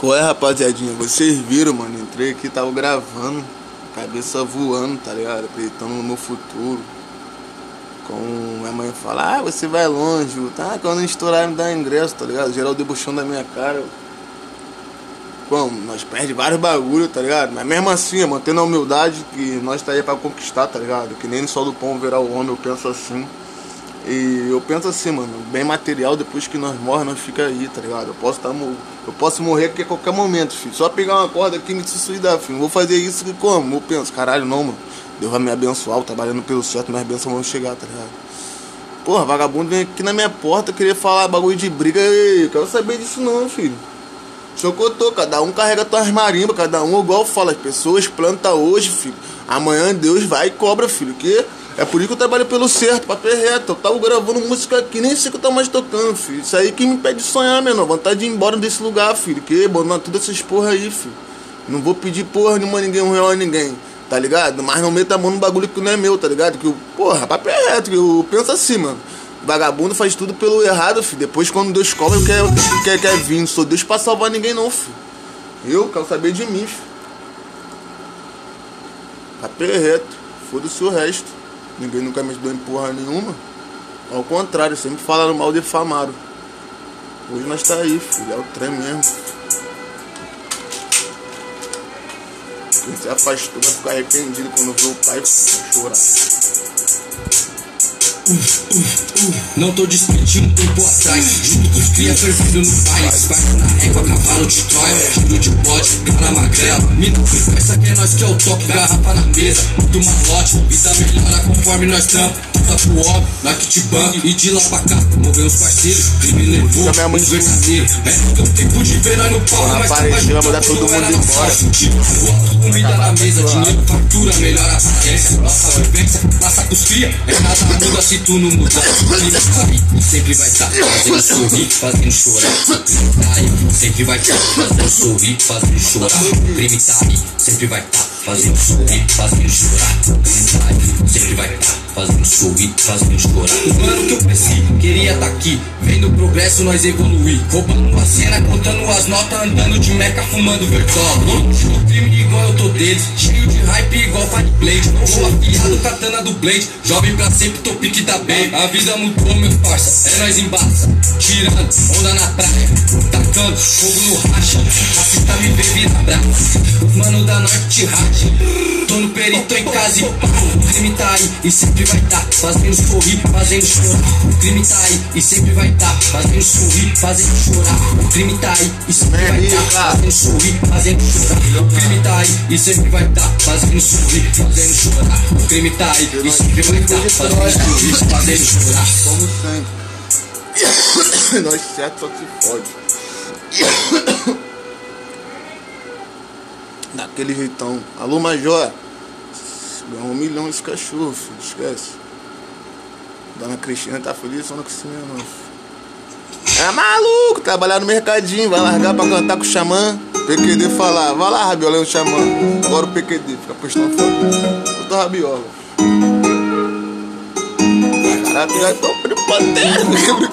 Qual é, rapaziadinha? Vocês viram, mano? Entrei aqui, tava gravando, cabeça voando, tá ligado? Acreditando no meu futuro. Como minha mãe fala, ah, você vai longe, tá? Quando estourar me dá ingresso, tá ligado? Geral debochando da minha cara. Como? Nós perde vários bagulho, tá ligado? Mas mesmo assim, mantendo a humildade que nós tá aí pra conquistar, tá ligado? Que nem no sol do pão verá o homem, eu penso assim. E eu penso assim, mano, bem material, depois que nós morremos, nós fica aí, tá ligado? Eu posso morrer aqui a qualquer momento, filho. Só pegar uma corda aqui e me suicidar, filho. Não vou fazer isso que como? Eu penso, caralho, não, mano. Deus vai me abençoar, eu trabalhando pelo certo, minhas bênçãos vão chegar, tá ligado? Porra, vagabundo vem aqui na minha porta, queria falar bagulho de briga, eu quero saber disso não, filho. Chocotô, cada um carrega suas marimbas, cada um igual fala, as pessoas plantam hoje, filho. Amanhã Deus vai e cobra, filho, que... É por isso que eu trabalho pelo certo, papel reto. Eu tava gravando música aqui, nem sei que eu tava mais tocando, filho. Isso aí que me impede de sonhar, menor. Vontade de ir embora desse lugar, filho. Que abandonar todas essas porra aí, filho. Não vou pedir porra nenhuma a ninguém, um real a ninguém, tá ligado? Mas não meta a mão no bagulho que não é meu, tá ligado? Que eu, porra, papel reto, eu penso assim, mano. Vagabundo faz tudo pelo errado, filho. Depois quando Deus cobra, quer vir. Não sou Deus pra salvar ninguém, não, filho. Eu quero saber de mim, filho. Papel reto, foda-se o resto. Ninguém nunca me ajudou em porra nenhuma. Ao contrário, sempre falaram mal, defamaram. Hoje nós tá aí, filho. É o trem mesmo. Quem se afastou vai ficar arrependido quando vê o pai chorar. Não tô discutindo tempo atrás. Junto com os cria fervido no país. Barco na régua, cavalo de Troia. Giro de bode, cara magrela. Mito, essa aqui é nós que é o toque. Garrafa na mesa, muito malote. Vida melhora conforme nós trampa. Pro homem, na Kitiban e de lá pra cá, moveu os parceiros e me levou é um verdadeiro. É todo tempo de ver nós no pau, mas parecia mudar todo mundo embora. Comida na mesa, dinheiro, fatura, melhora a aparência. Nossa vivência, passa com os cria, é nada muda se tu não mudar. Sempre vai estar fazendo sorrir, fazendo chorar. Sempre vai estar fazendo sorrir, fazendo chorar. Crime tá aí, sempre vai estar fazendo sorrir, fazendo chorar. Sempre vai estar fazendo sorrir, fazendo chorar. O mano que eu pensei, queria tá aqui. Vendo o progresso, nós evoluir. Roubando uma cena, contando as notas. Andando de meca, fumando vertola. Longe do crime igual eu tô deles. Cheio de hype igual Fire Blade. Não vou afiado, katana do Blade. Jovem pra sempre, tô pique da bem. A vida mudou, meu parça. É nós embaça. Tirando, onda na praia. Tacando, fogo no racha. Racista me bebe na braça. O mano da norte racha. Tô no perito em casa e pá. O crime tá aí e sempre vai tá. Fazendo sorrir, fazendo chorar. O crime tá aí e sempre vai tá. Fazendo sorrir, fazendo chorar. O crime tá aí e sempre vai tá. Fazendo sorrir, fazendo chorar. O crime tá aí e sempre vai tá. Fazendo sorrir, fazendo chorar. O crime tá aí e sempre vai tá. Fazendo sorrir, fazendo chorar. Como sangue. Nós certo só se fode. Daquele jeitão. Alô, Major. Ganhou 1 milhão esse cachorro, filho. Esquece. Dona Cristina tá feliz, só não consigo não. É maluco, trabalhar no mercadinho, vai largar pra cantar com o xamã. PQD falar, vai lá, Rabiola, é um xamã. Agora o PQD, fica postando foto. Outra Rabiola. Caraca, já tô prepotente, brincando.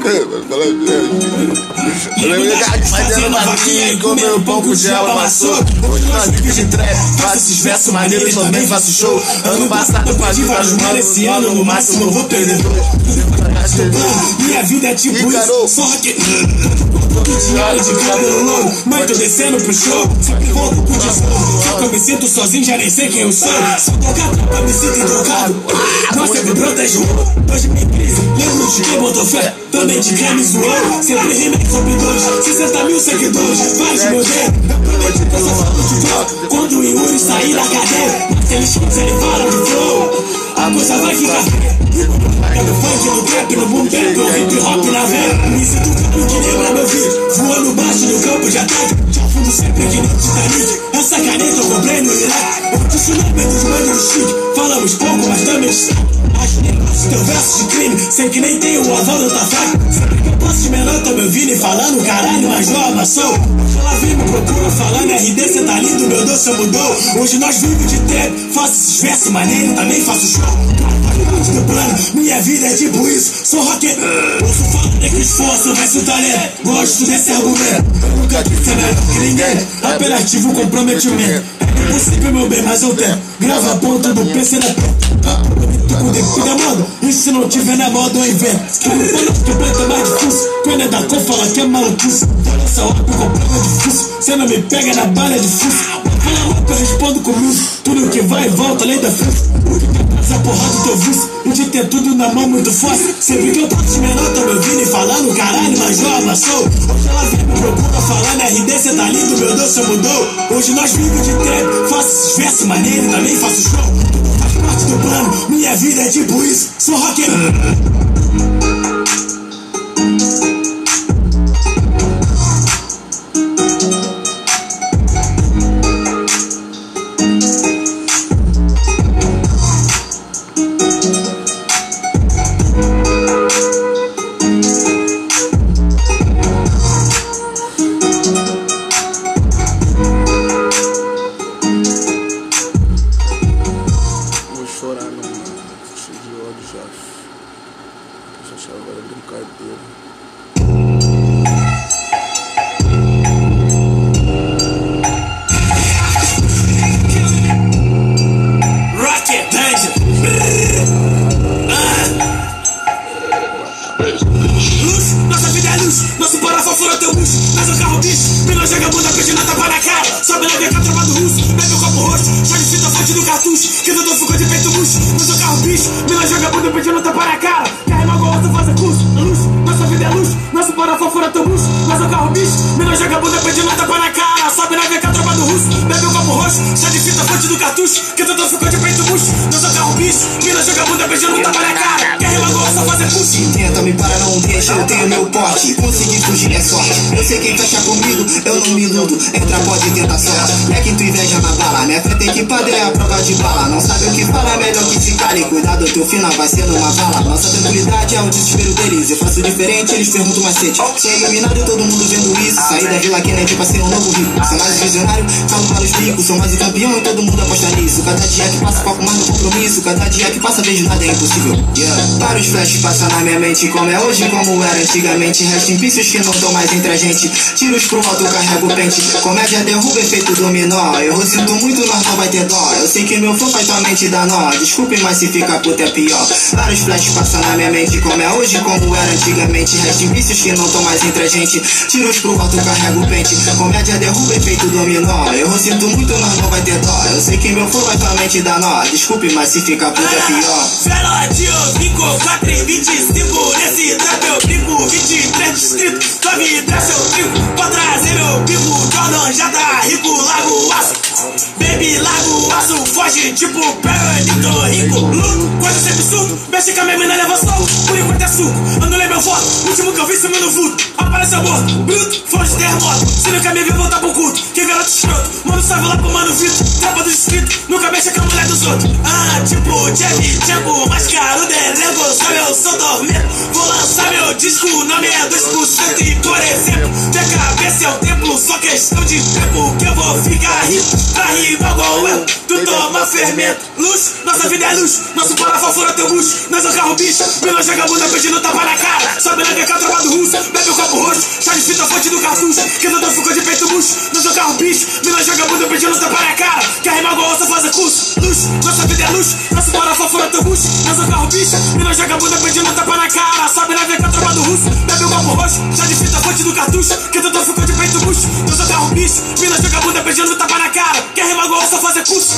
Fazendo barulhinho, comendo pão com gel, amassou. Hoje nós vivos de trap, faço esses versos maneiros, também faço show. Ano passado eu fazia vários mano, esse ano no máximo eu vou perder. Minha vida é tipo isso, só que... De hora de cabelo longo, mas tô descendo pro show. Só que pouco com desconto, só que eu me sinto sozinho, já nem sei quem eu sou. Só tocar tropa, me sinto drogado. Nossa, eu me protejo. Hoje me crise, lembro de quem botou fé. Também de creme zoou. Sempre rimei sobre 60 mil seguidores. Faz meu dedo. Eu só falo de droga. Quando o Yuri sair da cadeia, mas eles fala de flow. A coisa vai ficar feia. No funk, no trap, no boom bap, no hip hop na veia. Me sinto caro que lembra meu vídeo. Voando baixo no campo de ataque. Já fundo sempre que nem Titanic. Essa caneta eu comprei no Iraque. O tsunami dos manos chique. Falamos pouco, mas também sabe. Acho negócio teu verso de crime. Sei que nem tem o aval do Tafak. Sempre que eu passo de menor, tô me ouvindo e falando. Caralho, mas não amassou. Ela vem, me procura falando. RD, cê tá lindo, meu doce mudou. Hoje nós vivemos de trap. Faço esses versos maneiros, também faço show. Do plano, minha vida é tipo isso, sou rocker. Ouço falta daquele esforço, mas o talento. Gosto desse argumento. Nunca apelativo comprometimento. Impossível, meu bem, mas eu tenho. Grava a ponta do PC na ponta. E se não tiver na moda, eu invento. O completo é mais difícil. Quando é da cor, fala que é maluquice. Essa hora que o completo é difícil. Cê não me pega na bala, é difícil. Fala louco, eu respondo comigo. Tudo que vai e volta, além da frente. Essa porra do teu vício. E de ter tudo na mão, muito fácil. Cê viu que eu tô de menor, tô me ouvindo e falando. Caralho, mas já amassou. Hoje ela vem me procura falar na RD. Cê tá lindo, meu Deus, cê mudou. Hoje nós vivemos de trap. Faço esses versos maneiros, também faço os show. Parte do plano, minha vida é tipo isso, sou roqueiro. Eles perguntam macete. Se é iluminado, todo mundo vendo isso. Saí da Vila Kennedy pra ser um novo rico. Sou mais visionário, calmo para os picos. Sou mais o campeão e todo mundo aposta nisso. Cada dia que passa, foco mais no compromisso. Cada dia que passa, vejo nada é impossível. Para os flashes, passa na minha mente. Como é hoje, como era antigamente. Resta em vícios que não estão mais entre a gente. Tiros pro alto, carrego o pente. Comédia derruba, efeito dominó. Eu sinto muito, mas não vai ter dó. Eu sei que meu fã faz tua mente dar nó. Desculpe, mas se fica puta é pior. Vários flashes passam na minha mente. Como é hoje, como era antigamente. Resta em vícios que não estão mais entre a gente. Tiros pro alto, carrego o pente. Comédia derruba, efeito dominó. Eu sinto muito, mas não vai ter dó. Eu sei que meu fã faz tua mente dar nó. Desculpe, mas se fica puta é pior. Velódio, Vico, 4 e 25. Nesse trap eu brinco, 23 distrito. Só me dá seu trigo pra trazer meu bico. Jordan já tá rico, largo o aço. Baby, largo o aço, foge tipo Peronito, rico, louco. Quase sempre suco, mexe com a minha mina, leva sol. Por enquanto é suco, anulei meu voto. Último que eu vi, sumiu no vulto. Apareceu morto, bruto, flores de terremoto. Se nunca me viu, voltar pro culto, que garoto escroto. Mano, salve lá pro mano Vito, trapa do distrito. Nunca mexe com a mulher dos outros. Ah, tipo Jeff, Diego, mais caro de elenco. Sabe, eu sou dormido. Vou lançar meu disco, o nome é 2%. E por exemplo, minha cabeça é o templo. Só questão de tempo que eu vou ficar rico. Pra rival igual eu, tu toma fermento. Luz, nossa vida é luz. Nosso parafuso fura teu bucho. Nós é o carro bicho. Menor joga bunda, pedindo tapa na cara. Sobe na beca, tropa do russo. Bebe o copo roxo. Chá de fita, fonte do cartucho. Que não ficou de peito bucho. Nós é o carro bicho. Menor joga bunda, pedindo tapa na cara. Quer rimar igual ouça, fazer curso. Luz, nossa vida é luz. Nosso parafuso fura teu bucho. Nós é o carro bicho. Menor joga bunda, pedindo tapa na cara. Sobe na beca, tropa do russo. Bebe o copo roxo. Chá de fita, fonte do cartucho. Que não ficou de peito bucho. Nós é o carro bicho. Menor joga bunda, pedindo tapa na cara. Quer rimar igual só fazer curso?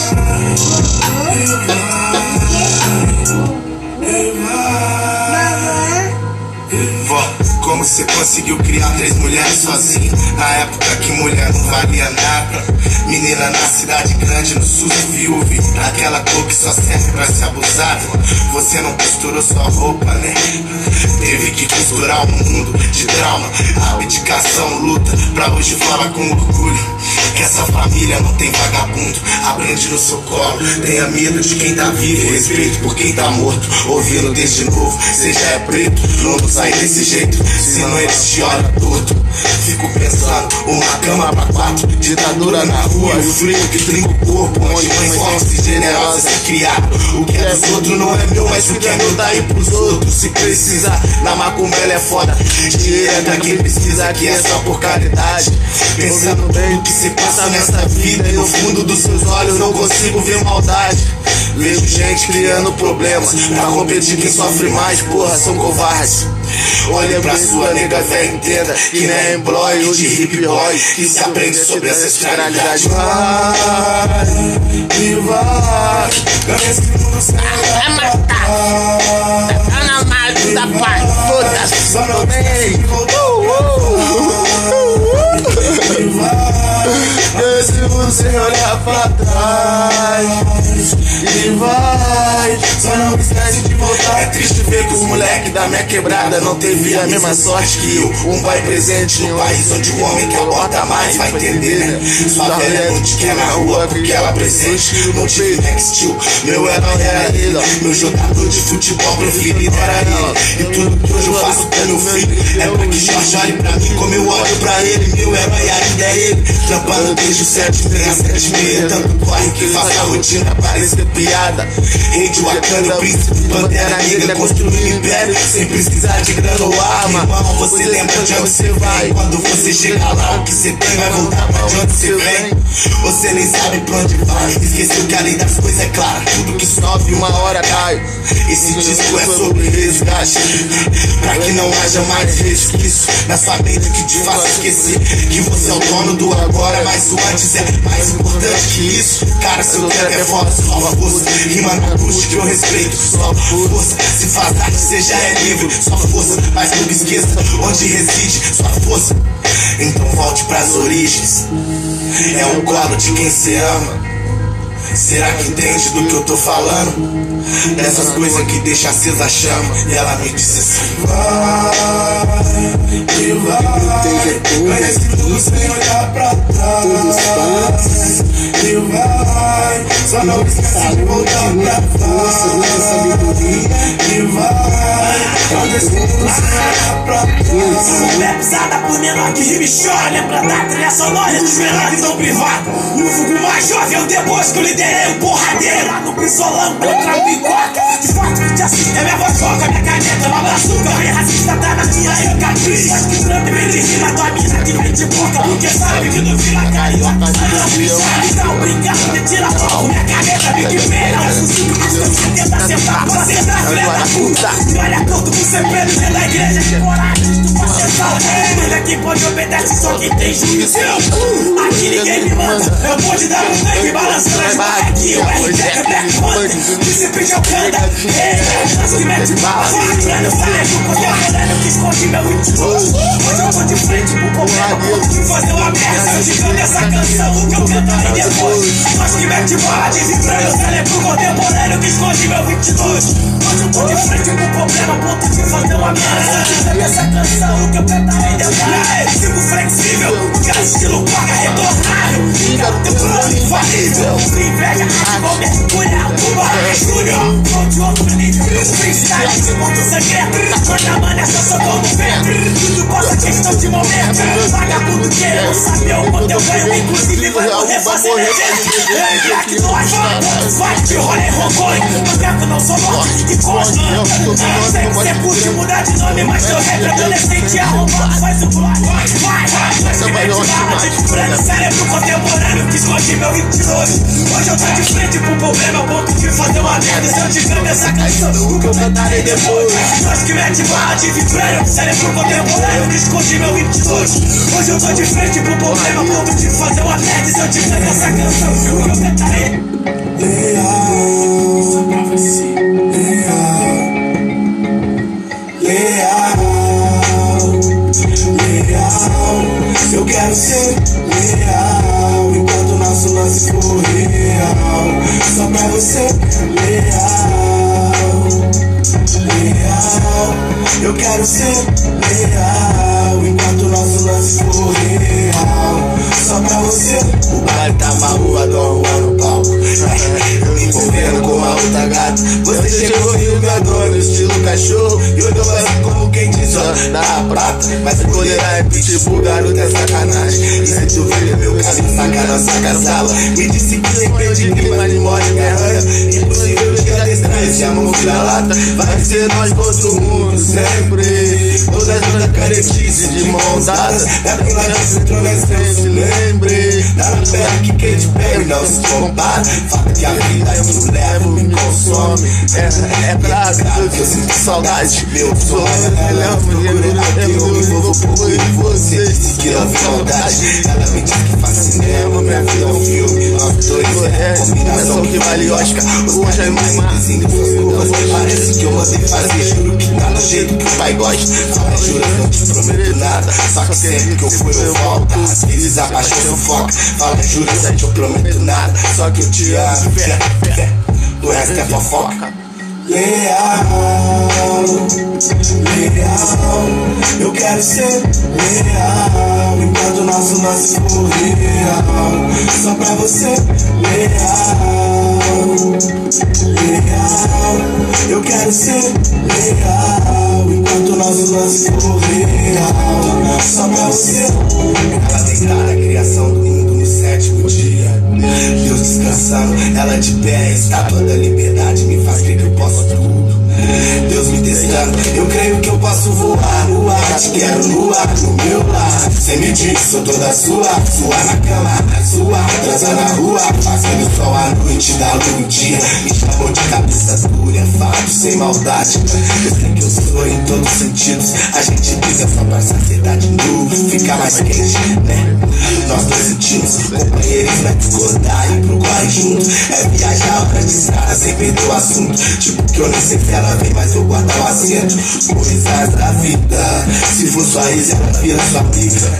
Como você conseguiu criar 3 mulheres sozinha? Na época que mulher não valia nada. Menina na cidade grande, no sul viúve. Aquela cor que só serve pra se abusar. Você não costurou sua roupa, né? Teve que costurar um mundo de trauma. Abdicação, luta, pra hoje falar com orgulho. Que essa família não tem vagabundo. Aprende no seu colo. Tenha medo de quem tá vivo. Respeito por quem tá morto. Ouvindo desde novo. Cê já é preto. Não sai desse jeito. Senão eles te olham torto. Fico pensando. Uma cama pra 4. Ditadura na rua. E o frio que trinca o corpo. Onde mães fortes e generosas se criaram. O que é dos outros não é meu. Mas o que é meu dá aí pros outros. Se precisar. Na macumba ela é foda. Dinheiro é pra quem precisa. Que é só por caridade. pensando bem no que se passa nesta vida, e no fundo dos seus olhos não consigo ver maldade. Vejo gente criando problemas pra competir quem sofre mais, porra, são covardes. Olha pra sua nega velha, entenda que nem é embrói ou de hip hop que se aprende sobre essa escaralidade. Vai, e vai, ganha esse mundo sem matar. Tá na margem da paz, foda-se. Só não tem. E vai, ganha esse mundo sem olhar pra trás. E vai, só não esquece de voltar. É triste ver que os moleques da minha quebrada não teve a mesma sorte que eu. Um pai presente em um país onde o homem que aborda mais vai entender, né? Sua velha não te quer na rua porque ela presente no peito. Meu herói era ele, meu jogador de futebol preferido era ele. E tudo que hoje eu faço pelo filho é porque Jorge olha pra mim como eu olho pra ele. Meu herói ainda é ele, trampando desde 7:30 às 7:30. Tanto corre que faz a rotina parecer piada. Rei de Wakanda, príncipe, pantera negra, construindo um império sem precisar de grana ou arma. Irmão, você lembra de onde você vai. Quando você chega lá, o que você tem vai voltar pra de onde você vem. Você nem sabe pra onde vai, esqueceu que além das coisas é claro, tudo que sobe uma hora cai. Esse disco é sobre resgate, pra que não haja mais resquício na sua mente que te faça esquecer que você é o dono do agora, mas o antes é mais importante que isso. Cara, seu tempo é forte, nova força, rima na cruz que eu respeito. Só força, se faz arte, seja é livre. Só força, mas nunca esqueça onde reside sua força. Então volte pras origens, é um colo de quem se ama. Será que entende do que eu tô falando? Dessas coisas que deixa acesa a chama. E ela me disse assim: vai, que vai, ganha esse mundo sem olhar pra trás. E vai, só não esquece de voltar pra trás. E vai, ganha esse mundo sem olhar pra trás. É pisada por menor que rime e chora. Lembra da trilha sonora dos menores que estão privados. O fogo mais jovem é o deboche que eu liderei, o porradeiro lá no Brissolão contra a picoca. De fato, te assisto, é minha vozoca, minha caneta, uma brazuca. Vem racista, tá na minha cicatriz. Acho que trampa e me dirigir tua mina que vem de boca. Porque sabe que no Vila Carioca não me dá um brincadeira, me tira a mão. Minha caneta, me que pena, eu suscito que você tenta sentar. Você tá filha da puta, e olha quanto você perde dentro da igreja. Que coragem, tu pode sentar. Olha quem pode obedece, só quem tem juízo. Aqui ninguém me manda, eu vou te dar um tanque balançando. Mas aqui o RTF é Black Panther, príncipe de Alcântara. Ei, as que mete bala, eu saio com a galera que esconde meu ritmo. Hoje eu vou de frente pro problema, que fazer uma merda, eu te canto essa canção que eu cantarei depois. As que mete bala, desentrando o cérebro contemporâneo que esconde meu 22. Hoje eu vou de frente pro problema, ponto de fazer uma merda, eu te canto essa canção que eu cantarei depois. Fico flexível, quero estilo paga retornável, fica no teu plano infalível. Me pega, vou mergulhar o barulho escuro. Vou de outro planeta, um freestyle, segundo segredo. Quando mano, essa só como vento. Tudo passa questão de momento. Vagabundo que eu sabia o quanto eu ganho. Inclusive vai morrer facilmente. E aqui no asfalto, vai de rolê em Rogoi. Meu tempo não sou morte de conta. Eu sei que você curte mudar de nome, mas teu rap é adolescente arrombado. Faz o blog, vai. Essa vai longe demais. Cérebro contemporâneo que esconde meu hip de hoje. Hoje eu tô de frente pro problema, ponto de fazer uma merda. Se eu te canto essa canção, o que eu cantarei depois. Nós que mete barra de vibrânio, cérebro contemporâneo que esconde meu 22. Hoje eu tô de frente pro problema, ponto de fazer uma merda. Se eu te canto essa canção, o que eu cantarei. Leal, eu quero ser leal enquanto nosso lance for real. Só pra você, leal. Eu quero ser leal enquanto nosso lance for real. Só pra você. O baile tá maluco, adoro o pau. Eu me envolvendo com uma outra gata. Você chegou e eu me adoro, estilo cachorro. E eu tô fazendo como quem diz, ó, na prata. Mas a coleira é pitbull, garoto é sacanagem. E se tu vê meu caminho, saca na saca-sala. Me disse que sempre de mim, mas de morte me arranha. Impossível de dar distância, a mão vira lata. Vai ser nós todo mundo, sempre. Todas as caretícias de mão dada. É porque nós entramos nesse silêncio. Cioè anche che ci perdono scompare. Fatti aprire e tu leva me consome. É prazo, eu sinto saudade. Meu sonho é levar eu me envolvo por você. Que eu saudade. Ela me diz que faz cinema, minha vida é filme. Nós dois é combinação que vale Oscar. Hoje é mais parece que eu mandei fazer. Juro que tá no jeito que o pai gosta. Mas juro que não te prometo nada. Só que sempre que eu fui eu volto. Eles abaixam o foco. Fala juro que te prometo nada. Só que eu te amo. O resto é fofoca. Leal, leal. Eu quero ser leal. Enquanto o nosso nasce por real. Só pra você, leal, leal. Eu quero ser leal. Enquanto o nosso nasce por real. Só pra você. Ela declara a criação do mundo no sétimo dia. Deus descansando, ela de pé, a estátua da liberdade me faz crer que eu posso tudo. Deus me testando, eu creio que eu posso voar no ar. Te quero no ar, no meu lar. Cê me diz, sou toda sua. Suar na cama, suar, transar na rua. Fazendo o sol à noite, da lua o dia. Me chamou de cabeça dura, fato, sem maldade. Eu sei que eu sou em todos os sentidos. A gente pisa só pra saciedade nua. Fica mais quente, né? Nós dois sentimos, companheiros pra discordar e pro corre junto. É viajar pra descarga, sem perder o assunto. Tipo que eu nem sei se ela vem, mas eu guardo o assento. Coisas da vida, se for sua ex, ela vira sua amiga.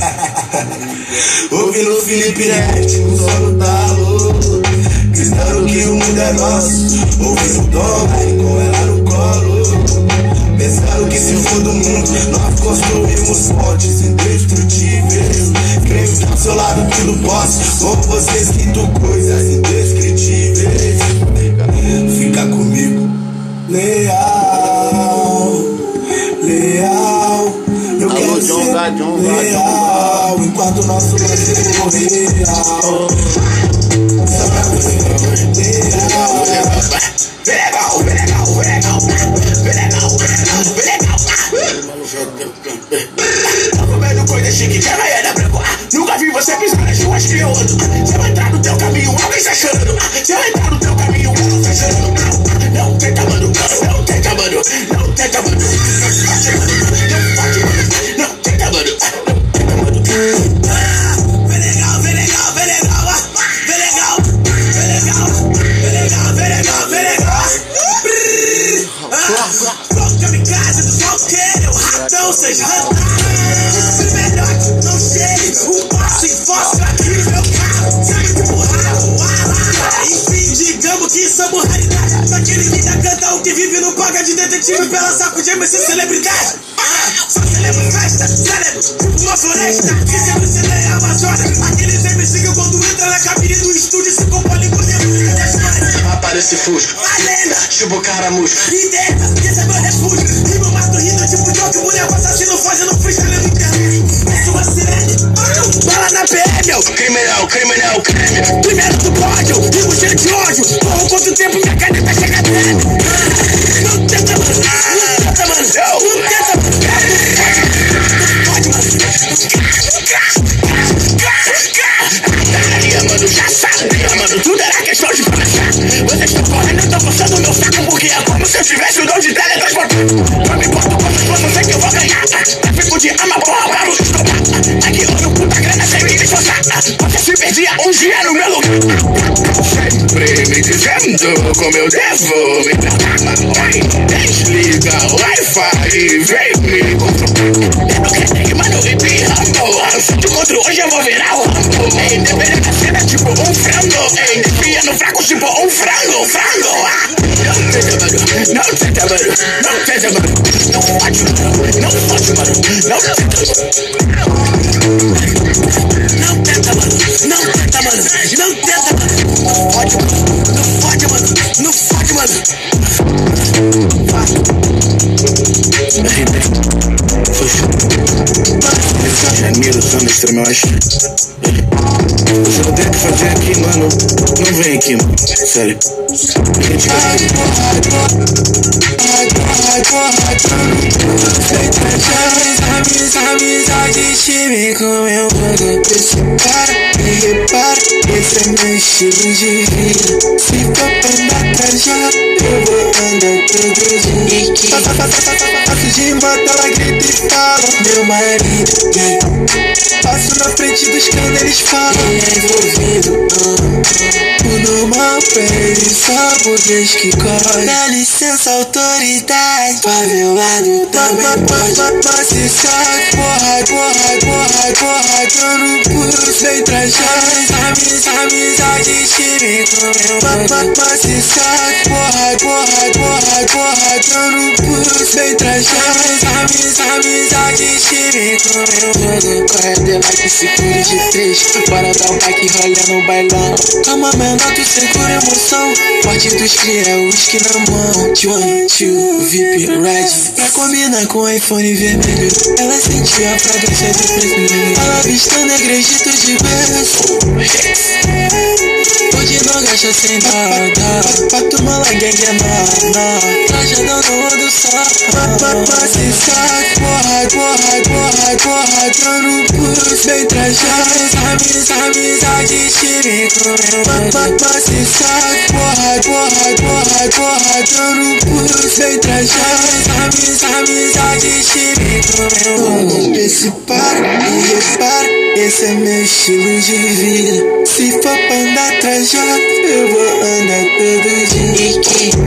Ouvindo o Felipe Neto, um só no talo, gritando que o mundo é nosso. Ouvindo o Dom, aí com ela no colo. Pensaram que se for do mundo, nós construímos pontes indestrutíveis. Creio que ao seu lado tudo posso, com você sinto coisas indescritíveis. Fica comigo, leal, leal. Eu quero ser leal, enquanto o nosso lance for real. Só pra você, leal, legal, legal, legal. Tá comendo coisa chique que a Rayana branco. Nunca vi você pisar nas ruas criando. Se eu entrar no teu caminho, alguém se achando. Se eu entrar no teu caminho, alguém se achando. Não tenta, mano, não tenta, mano. Não tenta, mano. Não tenta, mano. Não tenta, mano. Vem legal, vem legal, vem legal. Vem legal, vem legal. Vem legal, vem legal, vem legal. Pronto, me casa do qualquer. Não seja rápido, melhor que não chegue. Passo em força aqui no meu carro. Sai de burrado, enfim, digamos que somos raridade. Aquele que já canta o que vive não paga de detetive pela saco de MC celebridade. Só celebro festa, cérebro, tipo uma floresta. Dizendo se lê a majora. Aqueles MC que quando entra na cabine do estúdio se compõe por dentro das flores. Aparece fusco, a lenda, chubo caramujo. Interna, esse é meu refúgio. Rima mais corrida, tipo de outro boneco assassino fazendo freestyle no internet. É sua sirene, bala na PM. Criminal, criminal, crime. Primeiro do pódio, rimo cheio de ódio. Porra, quanto tempo minha caneta chega a treme. Não tenta, mano, não tenta, mano. Não tenta, mano. Pode, mano. Mano, já sabia, mano. Tudo era questão de passar. Vocês estão correndo, estão forçando o meu saco. Porque é como se eu tivesse o dom de teletransportar. Não me importa quantas forças é que eu vou ganhar. Fico de ama, porra, pra não estourar. Aqui olho puta grana sem me desforçar. Você se perdia um dia no meu lugar. Sempre me dizendo como eu devo me tratar. Mamãe, desliga o Wi-Fi e vem me controlar. Eu não quero, mano, e me amo. Só te encontro hoje eu vou virar o Rambo. Ei, deveria da cena tipo um frango. Ei, desvia no fraco tipo um frango, frango, ah. Não tenta, mano, não tenta, mano. Não tenta, mano. Não fode, mano, não fode, mano. Não tenta, mano. Não tenta, mano. Não tenta, mano. Não tenta, mano. Não fode, mano. Não fode, mano. Não fode, mano. Janeiro, Sandra, Extremoz. Se eu tenho que fazer aqui, mano, não vem aqui, mano. Sério. Amizade, time com meu mano. Esse cara me repara. Passo de moto, ela grita e fala: meu marido. Passo na frente dos canos, eles falam: é envolvido. O normal pra ele só por Deus que corre. Dá licença, autoridade. Pra meu lado também pode. Mas se sai, porra, dando puro sem trajado. Amizade estive com meu marido. Mas se sai, porra, dando puro sem trajado. Amizade estive com meu marido. Corre até lá que segure de três. Para dar um like, rola no bailão. Calma, menor, tu segura emoção. Forte dos cria, é o uísque na mão. One, two, VIP, ride. Pra combinar com o iPhone vermelho. Ela sentia a fragrância do presidente. Ela avistando agrejito de berço. Hoje não gasta sem nada. Pato mala, gangue é nada. Trajadão no rodo só. Passe saco, porra. Dando puro sem trajar. Amizade estive com meu marido. Passe saco, porra. Dando puro sem trajar. Amizade estive com meu marido. Esse para e repara. Esse é meu estilo de vida. Se for pra andar trajado, eu vou andar todo dia. E que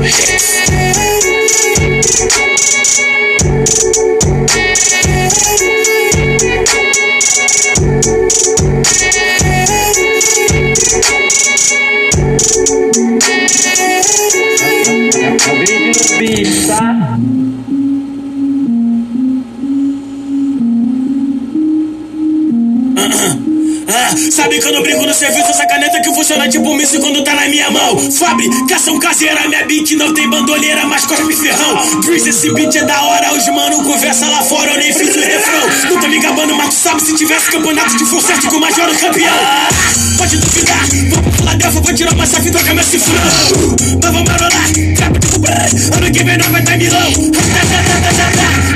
sabe que eu não brinco no serviço, essa caneta que funciona tipo míssil quando tá na minha mão. Fabre, cação caseira, minha beat não tem bandoleira, mas cospe ferrão. Grease, esse beat é da hora, os mano conversa lá fora, eu nem fiz o refrão. Não tô me gabando, mas tu sabe, se tivesse campeonato de forcesto com o Major o campeão. Pode duvidar, vou pra Filadélfia, vou tirar uma chave e trocar meu cifrão. Mas vamos marolar, trapa de cubano, ano que vem nós vai tá em Milão.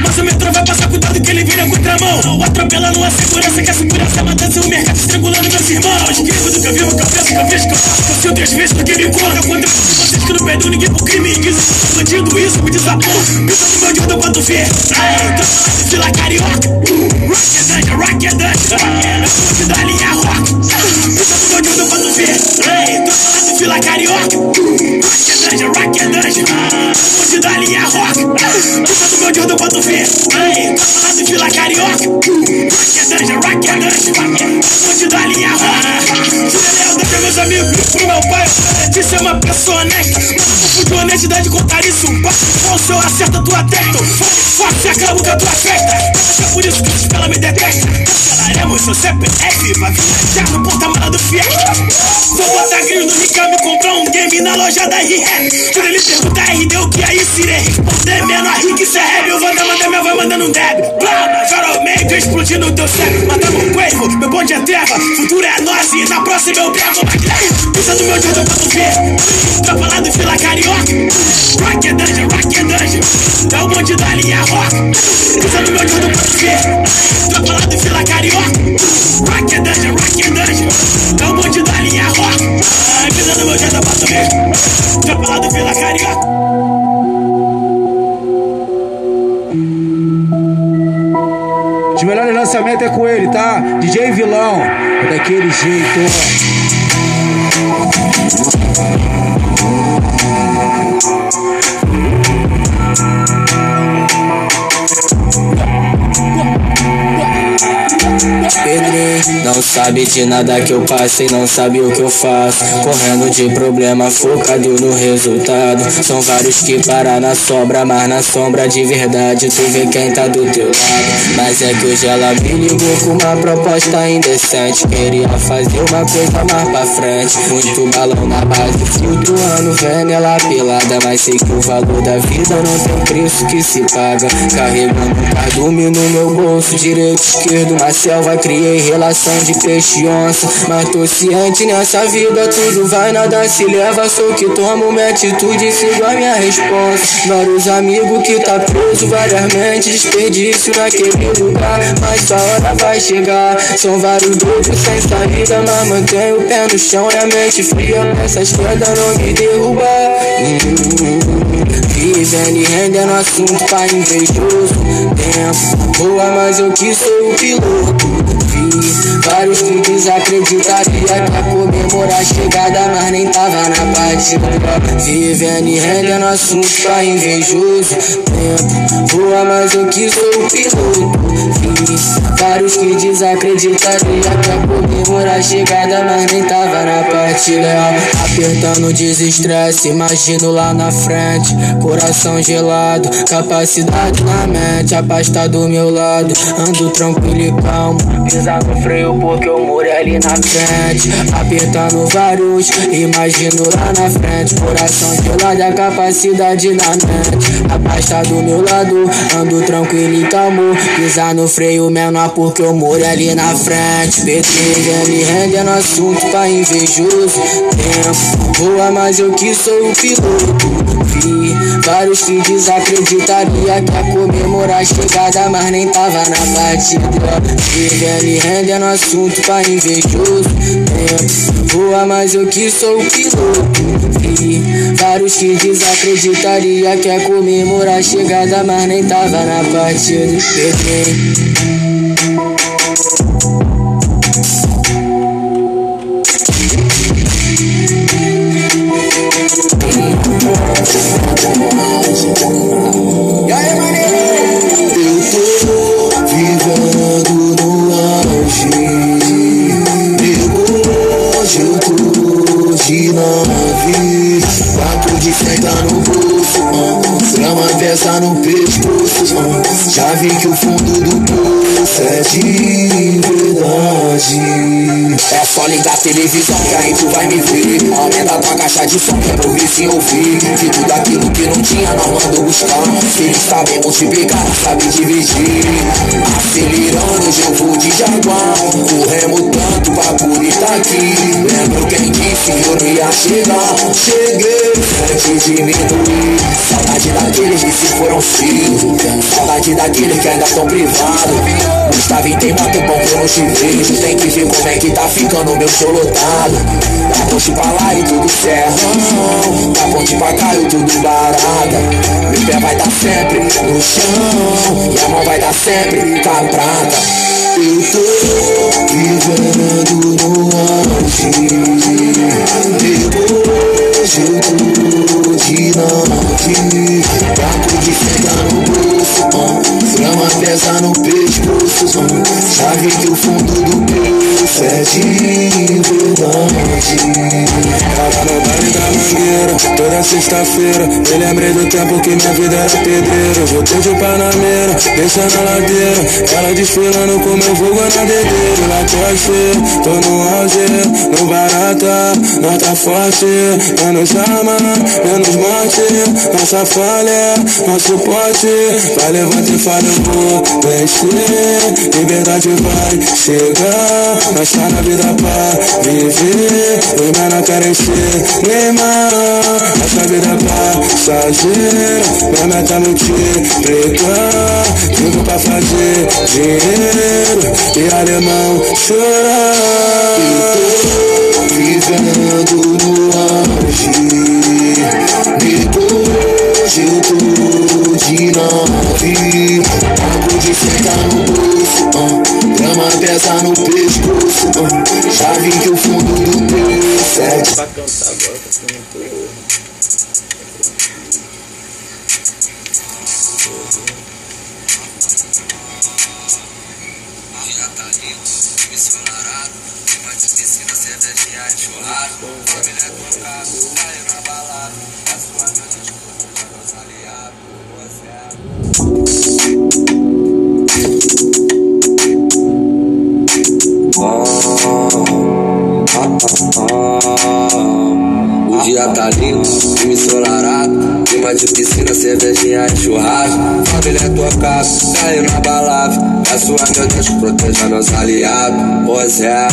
Mas o metrô vai passar com tanto que ele vira contramão. Atropelando a segurança, que a segurança matando o mercado, estrangulando meus irmãos, que erro do que eu vivo, que eu penso, que eu vejo, que eu faço, que eu sei três vezes porque me conta. Quando eu fico vocês que não perdoam ninguém por crime, isso, bandido, isso, me desaponto. Me dando meu dedo quando vê, ai, tô de lá carioca. Rock é dança, eu sou de dar linha rock. Me dando meu dedo quando vê, ai, tô de lá carioca. Rock é dança, eu sou de dar linha rock. Me dando meu dedo quando vê, ai, tô de lá carioca. Rock é dança, eu sou de dar linha rock. Pra meus amigos, pro meu pai, de ser uma pessoa honesta. Mas de honestidade contar isso. Com o seu acerto, tu atento. Forte, acabo com a tua festa. Acho que é por isso que ela me detesta. Cancelaremos seu CPF. Vai viajar no porta-mala do Fiat. Vou botar gris no Ricardo e comprar um game na loja da R-Rap. Quando ele pergunta RD o que é isso, irei responder. Menor rico, isso é rap. Eu vou mandar minha voz mandando um deb. Blá, Major Almeida explodindo o teu cérebro. Matamos o Quavo, meu bonde é treva. Futuro é nosso e na próxima eu pego. Pisa do meu dedo pra tu ver. Tropa lá do Vila Carioca. Rock é dungeon, é o bonde da linha rock. Pisa do meu dedo pra tu ver. Tropa lá do Vila Carioca. Rock é dungeon, é o bonde da linha rock. Pisa do meu dedo pra tu ver. Tropa lá do Vila Carioca. Os melhores lançamentos é com ele, tá? DJ Vilão, é daquele jeito. Não sabe de nada que eu passei, não sabe o que eu faço. Correndo de problema, focado no resultado. São vários que param na sombra, mas na sombra de verdade tu vê quem tá do teu lado. Mas é que hoje ela me ligou com uma proposta indecente. Queria fazer uma coisa mais pra frente. Muito balão na base, flutuando, vendo ela pelada. Mas sei que o valor da vida não tem preço que se paga. Carregando um cardume no meu bolso, direito, esquerdo, Marcel vai criar Criei relação de peixe e onça, mas tô ciente nessa vida tudo vai, nada se leva. Sou que tomo minha atitude e sigo a minha responsa. Vários amigos que tá preso, várias mentes, desperdício naquele lugar, mas sua hora vai chegar. São vários doidos sem saída, mas mantenho o pé no chão e a mente fria pra essas quedas não me derrubar. Vivendo e rendendo assunto pra invejoso. Tempo boa, mas eu que sou o piloto. Vi vários que desacreditaria pra comemorar a chegada, mas nem tava na partida. Vivendo e rendendo assunto pra invejoso. Tempo boa, mas eu que sou o piloto. Vi vários que desacreditaria pra comemorar a chegada, mas nem tava na partida. Apertando o desestresse, imagino lá na frente. Coração gelado, capacidade na mente, a paz tá do meu lado. Ando tranquilo e calmo, pisar no freio porque eu morei ali na frente. Apertando vários, imagino lá na frente. Coração gelado, a capacidade na mente, a paz tá do meu lado. Ando tranquilo e calmo, pisar no freio menor porque eu morei ali na frente. Petejando e rendendo assunto pra invejoso. Tempo voa, mas eu que sou o piloto. Vi vários que desacreditaria que ia comemorar a chegada, mas nem tava na batida. Vivendo e rendendo assunto pra invejoso. Tempo voa, mas eu que sou o piloto. Vi vários que desacreditaria que ia comemorar a chegada, mas nem tava na batida. No pescoço, já vi que o fundo do poço é de verdade. É só ligar a televisão que aí tu vai me ver. Aumenta a tua caixa de som, quero ver se eu vi. Que tudo aquilo que não tinha não mandou buscar. Se eles sabem multiplicar, sabem dividir. Acelerando, hoje eu vou de jaguar. Corremos tanto, bagulho está aqui. Lembro quem disse que eu não ia chegar. Cheguei, antes de diminuir. Saudade daqueles que se foram frio. Saudade daqueles que ainda estão privados. Gustavo, tem muito bom que eu não te vejo. Tem que ver como é que tá ficando meu show lotado. Da ponte pra lá e tudo certo. Da ponte pra cá e tudo barata. Meu pé vai dar sempre no chão e a mão vai dar sempre com a prata. Eu tô vivendo no auge. Eu tô de nave. Prato de seda no bolso, grama pesa no pescoço. Já vi que o fundo do poço é de verdade. Tava no baile da mangueira, toda sexta-feira. Me lembrei do tempo que minha vida era pedreira. Voltei de Panameira, deixando a ladeira. Ela desfilando com meu vulgo na dedeira. Lacoste, tô no auge, no barata. Nota forte, menos arma, menos morte. Nossa falha, nosso pote. Vai levanta e fala, eu vou vencer. Liberdade vai chegar, mas tá na vida pra viver. Foi mais na carecer, Neymar. Essa vida é passageira, minha meta é multiplicar. Vivo pra fazer dinheiro e alemão chorar. Eu tô vivendo no auge. Depois eu tô de nave. Pago de sentar no bolso, grama pesa no pescoço. Já vi que o fundo do poço é de... Pra cantar agora, tá sendo muito... dia tá lindo, dia ensolarado, clima de piscina, cervejinha e churrasco. Família é tua casa, tá aí na balada. É sua, meu Deus, proteja meus aliados. Pois é,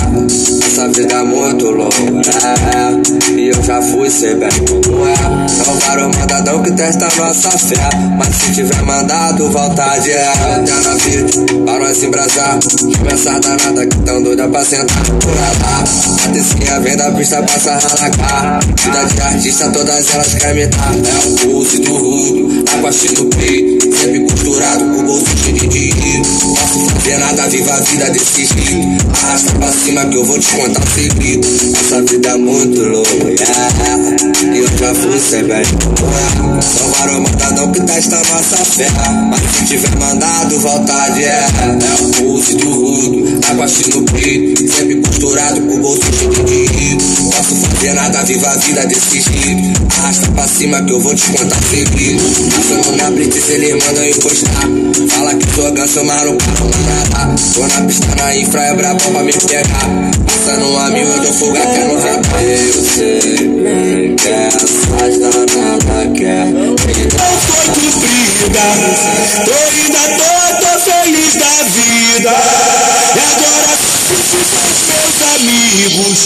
essa vida é muito louca, é. E eu já fui, sei bem como é. É o varão mandadão que testa a nossa fé. Mas se tiver mandado, volta de ré. Até na vida, pra nós embrasar. Começar danada que tão doida pra sentar por lá. A tecinha vem da pista, passa a ralacar. Vida de artista, todas elas querem imitar. É o pulso do rudo, a coxa no peito. Sempre costurado com o bolso cheio de rico. Posso fazer nada, viva a vida desses ricos. Arrasta pra cima que eu vou te contar o segredo. Essa vida é muito louca, yeah. E eu já fui sem bem. Só varou mandadão que testa a nossa fé. Mas se tiver mandado, volta de ré. É o pulso do rudo, a coxa no peito. Sempre costurado com o bolso cheio de rico. Posso fazer nada, viva a vida desses ricos. Arrasta pra cima que eu vou te contar o segredo. Passando na blitz, ele manda encostar. Fala que sou ganso, mas não paro nada. Tô na pista, na infra, é brabão pra me pegar. Passando a mil, eu dou fuga até no reto. Eu sei bem que essas danadas querem. Então tô cumprida, tô feliz da vida. E agora fico com os meus amigos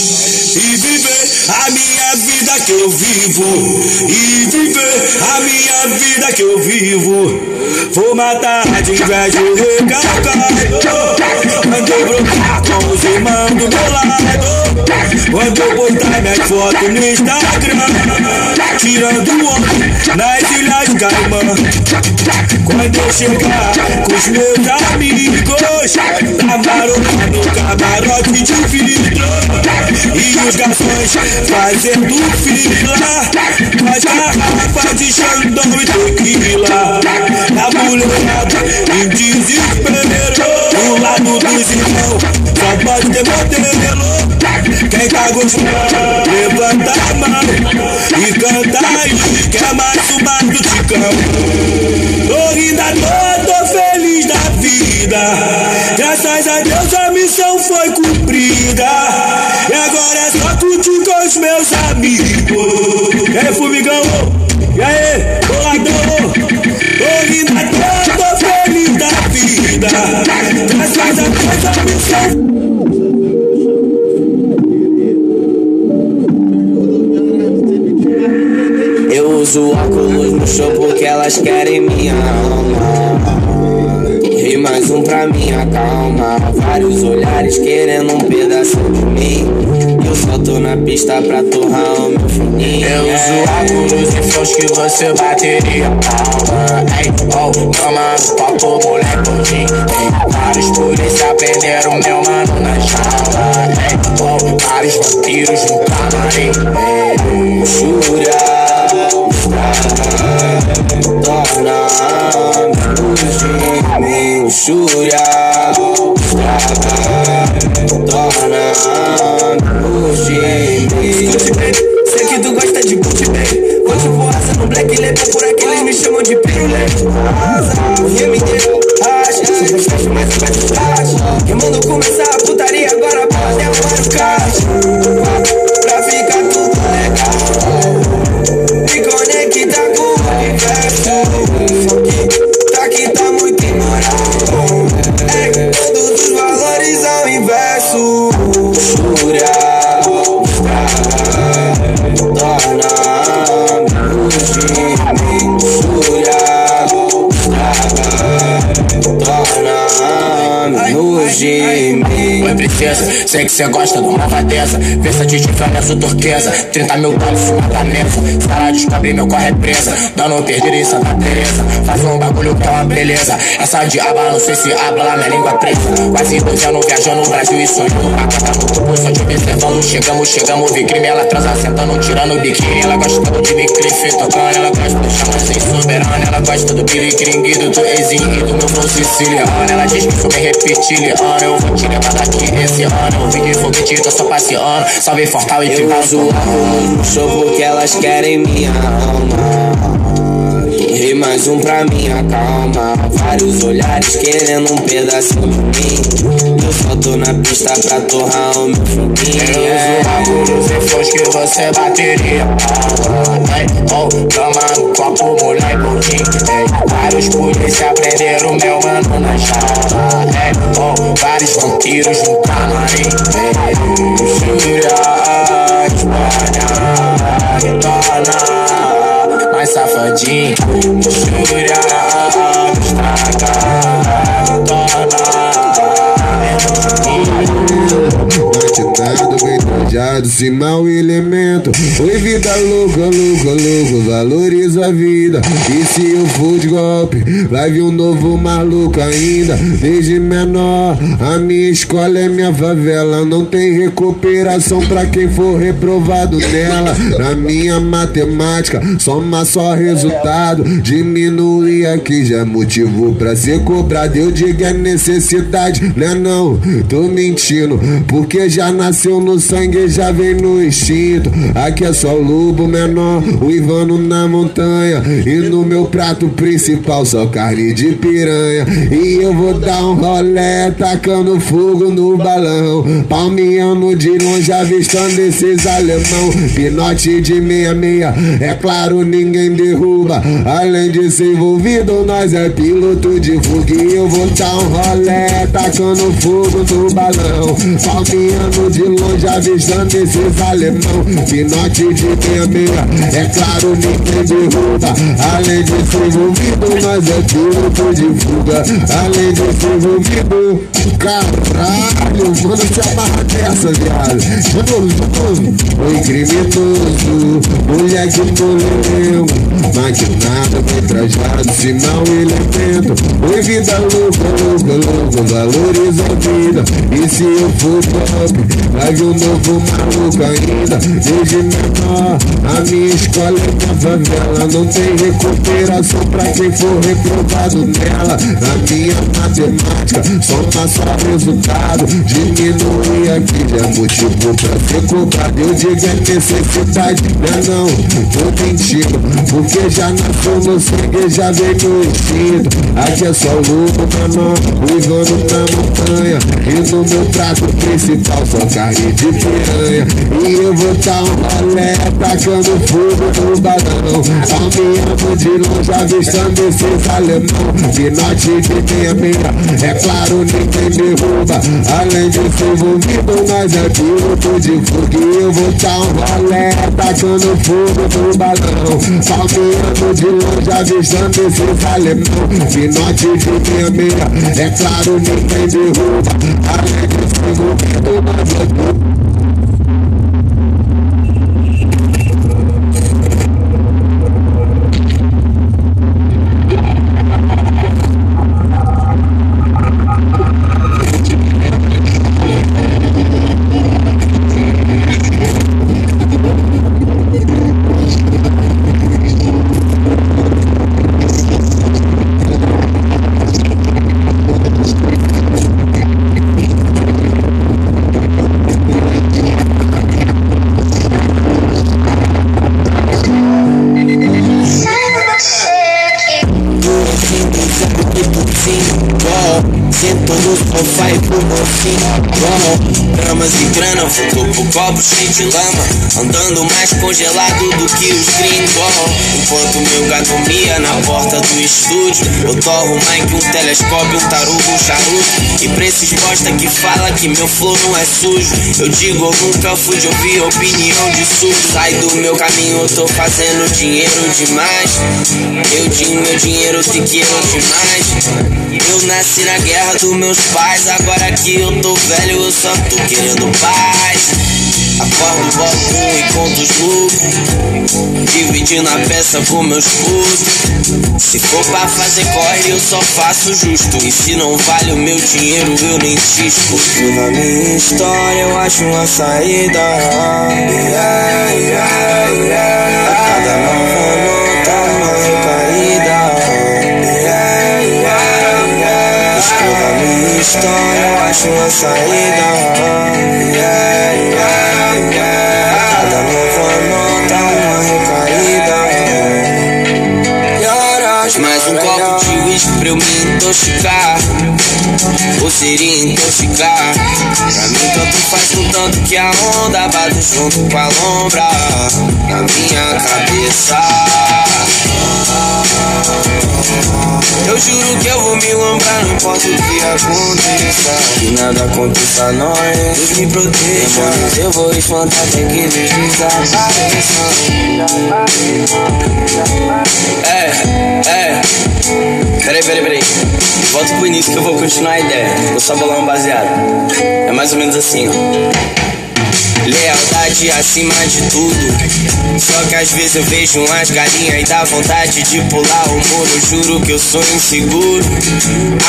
e viver a minha vida que eu vivo. E viver a minha vida que eu vivo. Vou matar de inveja o recalcado. Quando eu brincar com os irmãos do meu lado. Quando eu botar minhas fotos no Instagram. Tirando o ombro nas Ilhas Caimã. Quando eu chegar com os meus amigos. Amarotando o camarote de vidro. E os garçons fazendo fila, com as garrafas de xandão e tequila. A mulherada em desespero, do lado dos irmãos só pode ter modelo. Quem tá gostando, levanta a mão e canta aí, que é mais o mar do Ticão. Tô rindo à toa, tô feliz da vida. Graças a Deus a missão foi cumprida. E agora é só curtir com os meus amigos. E aí, formigão? E aí, boladão? Tô rindo à toa, tô feliz da vida. Graças a Deus a missão. Eu uso óculos no show porque elas querem minha alma. E mais um pra minha calma. Vários olhares querendo um pedaço de mim. Eu só tô na pista pra torrar o meu fininho. Eu uso óculos e flores que você bateria palma. Ei, oh, toma no papo, moleque. Vários polícia prenderam meu mano na jaula. Ei, oh, vários vampiros no camarim. Jura, torna me fugir. Jura, sei que tu gosta de boot bag. Vou te forçar no black label, por aqui eles me chamam de pirulete. Arrasa, o remo inteiro racha. Se meus pés mais e mais racha. Rimando começar a putaria, agora pode é vários caixas. Pra ficar tudo legal. Me conecta com o universo. Só que tá muito imoral. É que todos os valores ao inverso. Oi, princesa, sei que cê gosta do malvadeza. Versatis de flamengo, turquesa. 30 mil dólares em cima da mesa. Se ela descobrir, meu corre é presa. Dando perder em Santa Teresa. Faz um bagulho que é uma beleza. Essa diaba, não sei se habla lá minha língua presa. Quase 2 anos viajando no Brasil e sonhando. Acaba no topo, só te observando. Chegamos, vi crime. Ela transa, sentando, tirando o biquíni. Ela gosta do biquíni, tocando. Ela gosta do chama sem soberano. Ela gosta do piriquiringue, do tuezinho e do meu bom siciliano. Ela diz que sou bem reptiliano. Eu vou te levar daqui esse ano. Eu vim de foguete, tô só passeando. Salve Fortal e fica azul. Show porque elas querem minha alma. E mais um pra minha calma. Vários olhares querendo um pedacinho de mim. Eu só tô na pista pra torrar o meu foguinho. Eu uso óculos e anos que você bateria. Tomando copo, moleque, vários polícia prenderam meu mano na chapa. Vários vampiros no camarim. Retorna, mais safadinho. Sem mau elemento. Oi, vida louca, louca, louca, valoriza a vida. E se eu for de golpe, vai vir um novo maluco ainda. Desde menor, a minha escola é minha favela. Não tem recuperação pra quem for reprovado nela. Na minha matemática, soma só resultado. Diminuir aqui já é motivo pra ser cobrado. Eu digo é necessidade, né não? Tô mentindo, porque já nasceu no sangue, já vem no instinto. Aqui é só o lobo menor, o Ivano na montanha. E no meu prato principal só carne de piranha. E eu vou dar um rolé tacando fogo no balão, palmeando de longe avistando esses alemão. Pinote de 66, é claro, ninguém derruba. Além de ser envolvido, nós é piloto de fogo. E eu vou dar um rolé tacando fogo no balão, palmeando de longe avistando esses alemão. Pinote de 66, é claro, ninguém derruba. Além de ser envolvido, nós é piloto de fuga. Além de ser envolvido, caralho, mano, se amarra dessa, viado. Foi criminoso, moleque poleu, maquinado, bem trajado, se mau elemento. Oi, vida louca, louca, louca, valoriza a vida. E se eu for top, vai vir um novo maluco ainda. Desde menor, a minha escola é minha favela. Não tem recuperação pra quem for reprovado nela. Na minha matemática, soma só resultado. Diminui aqui já é motivo pra ser cobrado. Eu digo é necessidade, né não? Tô mentindo, porque já nasceu no sangue, já vem no instinto. Aqui é só o lobo menor, o Ivano na montanha. E no meu prato principal só carne de piranha. E eu vou dar um balé tacando fogo no balão, palmeando de longe avistando esses alemão. Pinote de 66, é claro, ninguém derruba. Além de ser envolvido, nós é piloto de fogo. E eu vou dar um balé tacando fogo no balão, palmeando de longe avistando esses alemão. Pinote de 66, é claro, ninguém derruba. Além de ser envolvido, nós é piloto. Cheio de lama, andando mais congelado do que os gringos. Enquanto meu gato mia na porta do estúdio, eu torro o mic, um telescópio, um tarugo, um charuto. E pra esses bosta que fala que meu flow não é sujo, eu digo eu nunca fui de ouvir opinião de surdo. Sai do meu caminho, eu tô fazendo dinheiro demais. Eu tinha meu dinheiro, pequeno demais. Eu nasci na guerra dos meus pais, agora que eu tô velho, eu só tô querendo paz. Acordo logo e conto os lucros, dividindo a peça com meus custos. Se for pra fazer corre eu só faço justo, e se não vale o meu dinheiro eu nem insisto. Porque na minha história eu acho uma saída. A cada nova nota uma recaída. Mas pela minha história eu acho uma saída. Cada nova nota uma recaída. E horas mais um copo de uísque pra eu me intoxicar. Ou seria intoxicar. Pra mim tanto faz, um tanto que a onda bate junto com a lombra na minha cabeça. Eu juro que eu vou me lembrar, não importa o que aconteça, que nada aconteça a nós, Deus me proteja. Mas eu vou espantar até que eles desapareçam. Peraí. Volta pro início que eu vou continuar a ideia. Vou só bolar um baseado. É mais ou menos assim, ó. Lealdade acima de tudo. Só que às vezes eu vejo umas galinhas e dá vontade de pular o muro. Juro que eu sou inseguro.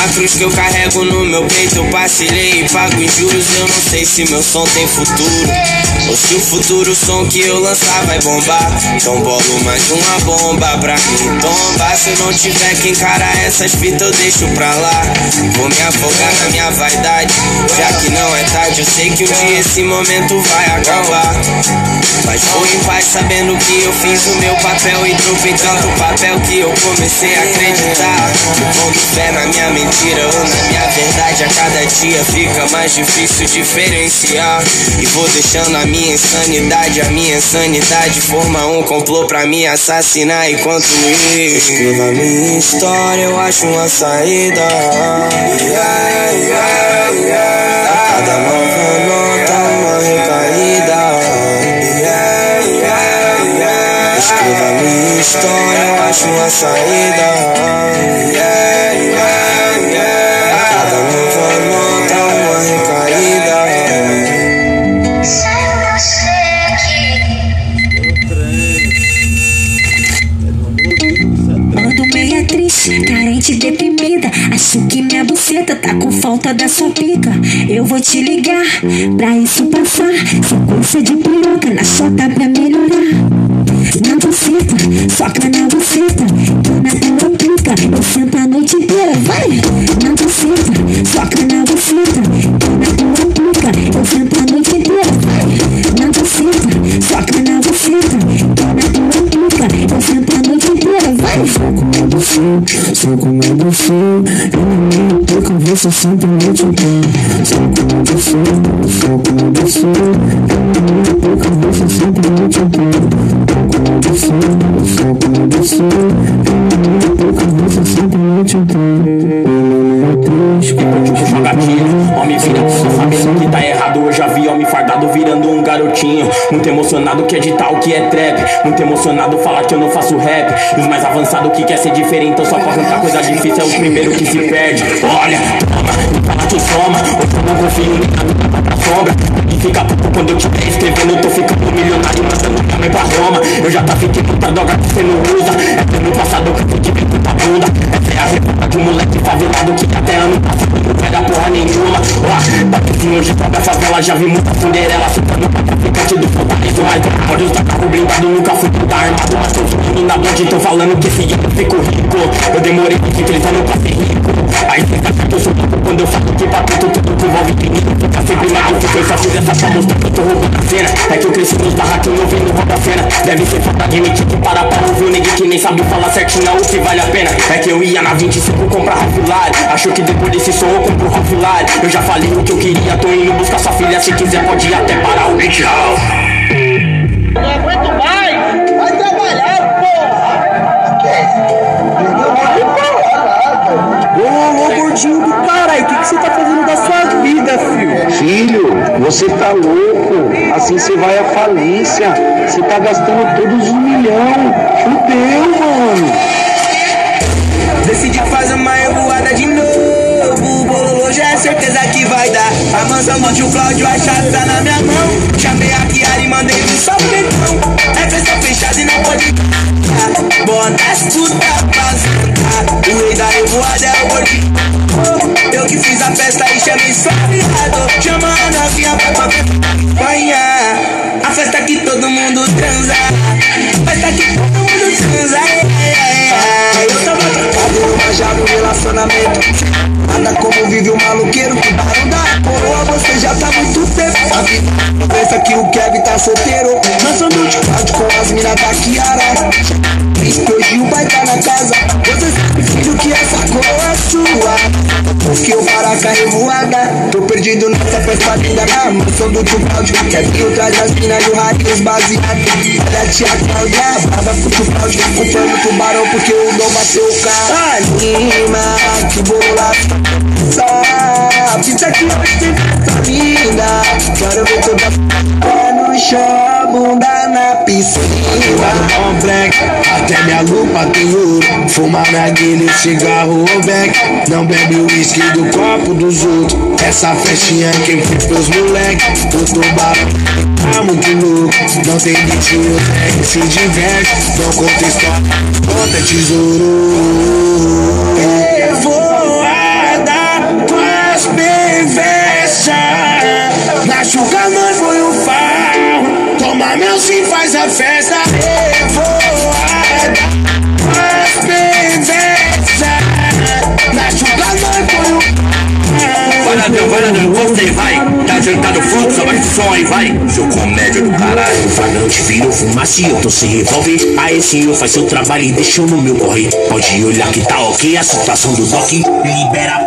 A cruz que eu carrego no meu peito eu parcelei e pago em juros. Eu não sei se meu som tem futuro, ou se o futuro som que eu lançar vai bombar. Então bolo mais uma bomba pra mim tombar. Se eu não tiver que encarar essas fitas eu deixo pra lá. Vou me afogar na minha vaidade, já que não é tarde. Eu sei que um dia esse momento vai acabar, mas vou em paz sabendo que eu fiz o meu papel e tropei tanto o papel que eu comecei a acreditar. Pondo fé na minha mentira ou na minha verdade, a cada dia fica mais difícil diferenciar. E vou deixando a minha insanidade forma um complô pra me assassinar. Enquanto isso, na minha história eu acho uma saída. A cada nova nota uma recaída. Escreva a minha história, eu acho uma saída. Acho que minha buceta tá com falta da sua pica. Eu vou te ligar pra isso passar. Sequência de piroca na chota pra melhorar. Na buceta, soca na buceta, que nada não pica. Eu sento a noite inteira, vai! Na buceta, soca na buceta, que nada não pica. Eu sento a noite inteira, vai! Na buceta, soca na buceta, que nada não pica. Eu sento a noite inteira, vai! Só como é você, eu não me perco, você sempre me chutou. Só como é você, só como é você, eu não me perco, você sempre me chutou. Só como é você, eu não me perco, você sempre me chutou. Uma gatinha, homem vira, sabendo que tá errado. Eu já vi homem fardado virando um garotinho. Muito emocionado que é de tal que é trap. Muito emocionado fala que eu não faço rap. E os mais avançados que quer ser diferente, então só pra cantar coisa difícil é o primeiro que se perde. Olha, toma, me fala que soma. Hoje eu não confio em nada, vai pra sombra. E fica pouco quando eu te der escrevendo. Eu tô ficando milionário, passando também pra Roma. Eu já tá ficando pra droga que cê não usa. É pro meu passado que eu tô de bem puta bunda. Essa é a revolta de um moleque favelado que até ano passado não vai dar porra nenhuma. Ó, tá vizinho de toda a favela, já vi muita funderela. Ficando pra traficante do fortaleza. Mas eu pode usar carro blindado, nunca fui puta armado. Mas eu sou menino da blonde, tô falando que esse ano ficou rico. Eu demorei 23 anos pra ser rico. Aí cê sabe que eu sou rico quando eu falo que papeto tudo que envolve menino. Fica sempre na boca, eu só fiz essa pra mostrar que eu tô roubando a cena. É que eu cresci nos barracos, não vendo roupa cena. Deve ser falta de admitir que para ouvir o neguinho que nem sabe falar certinho não, se vale a pena. É que eu ia na 25 comprar Rafular. Achou que depois desse som eu compro Rafular. Eu já falei o que eu queria, tô indo buscar sua filha. Se quiser pode ir até parar o beat house. Não aguento mais, vai trabalhar, porra. Ô, gordinho do caralho, o que você tá fazendo da sua vida, filho? Filho, você tá louco, assim você vai à falência, você tá gastando todos os milhão, fudeu, mano. Decidi fazer uma revoada de novo, o bololô já é certeza que vai dar. A mansão onde o Cláudio achado tá na minha mão, chamei a Kiara e mandei um só pintão. É festa fechada e não pode... Bonas tudo tá vazando. O rei da revoada é o gordinho. Eu que fiz a festa e chamei só viado. Chama a novinha pra qualquer banha. A festa que todo mundo transa. A festa que todo mundo transa. Eu tava tratado numa janela só. relacionamento. Nada como vive o maloqueiro, que barão da coroa, você já tá muito tempo. A vida pensa que o Kevin tá solteiro, dançando de tarde com as minas da Kiara. Diz que hoje o pai tá na casa, você sabe, filho, que essa cor é sua. Porque o baraca é voada, tô perdido nessa festa linda na mansão do Tubaldi. Kevinho traz as minas no rádio, os baseados. Olha a tia Cláudia, a brava pro Tubaldi, comprando o tubarão porque o Dom bateu o carro. Anima, que bolaça. Diz aqui hoje tem festa linda, quero ver toda pé no chão, bunda na piscina. On black, até minha lupa tem ouro. Fuma na guilha, cigarro ou beck. Não bebe o uísque do copo dos outros. Essa festinha quem fez pros moleque. O tubarão tá muito louco. Não tem destino, né? Se diverte, não conta história, conta tesouro. Eu vou inveja, machuca nós foi o farro. Toma meu sim, faz a festa. Revoada, faz inveja, machuca nós foi o farro. Vai na meu corpo aí, vai. Tá ajeitado o fluxo, só mais som aí, vai. Seu comédia do caralho, falante virou fumacinho. Tô sem revolver, aí senhor faz seu trabalho e deixou no meu corre. Pode olhar que tá ok a situação do Doc, libera.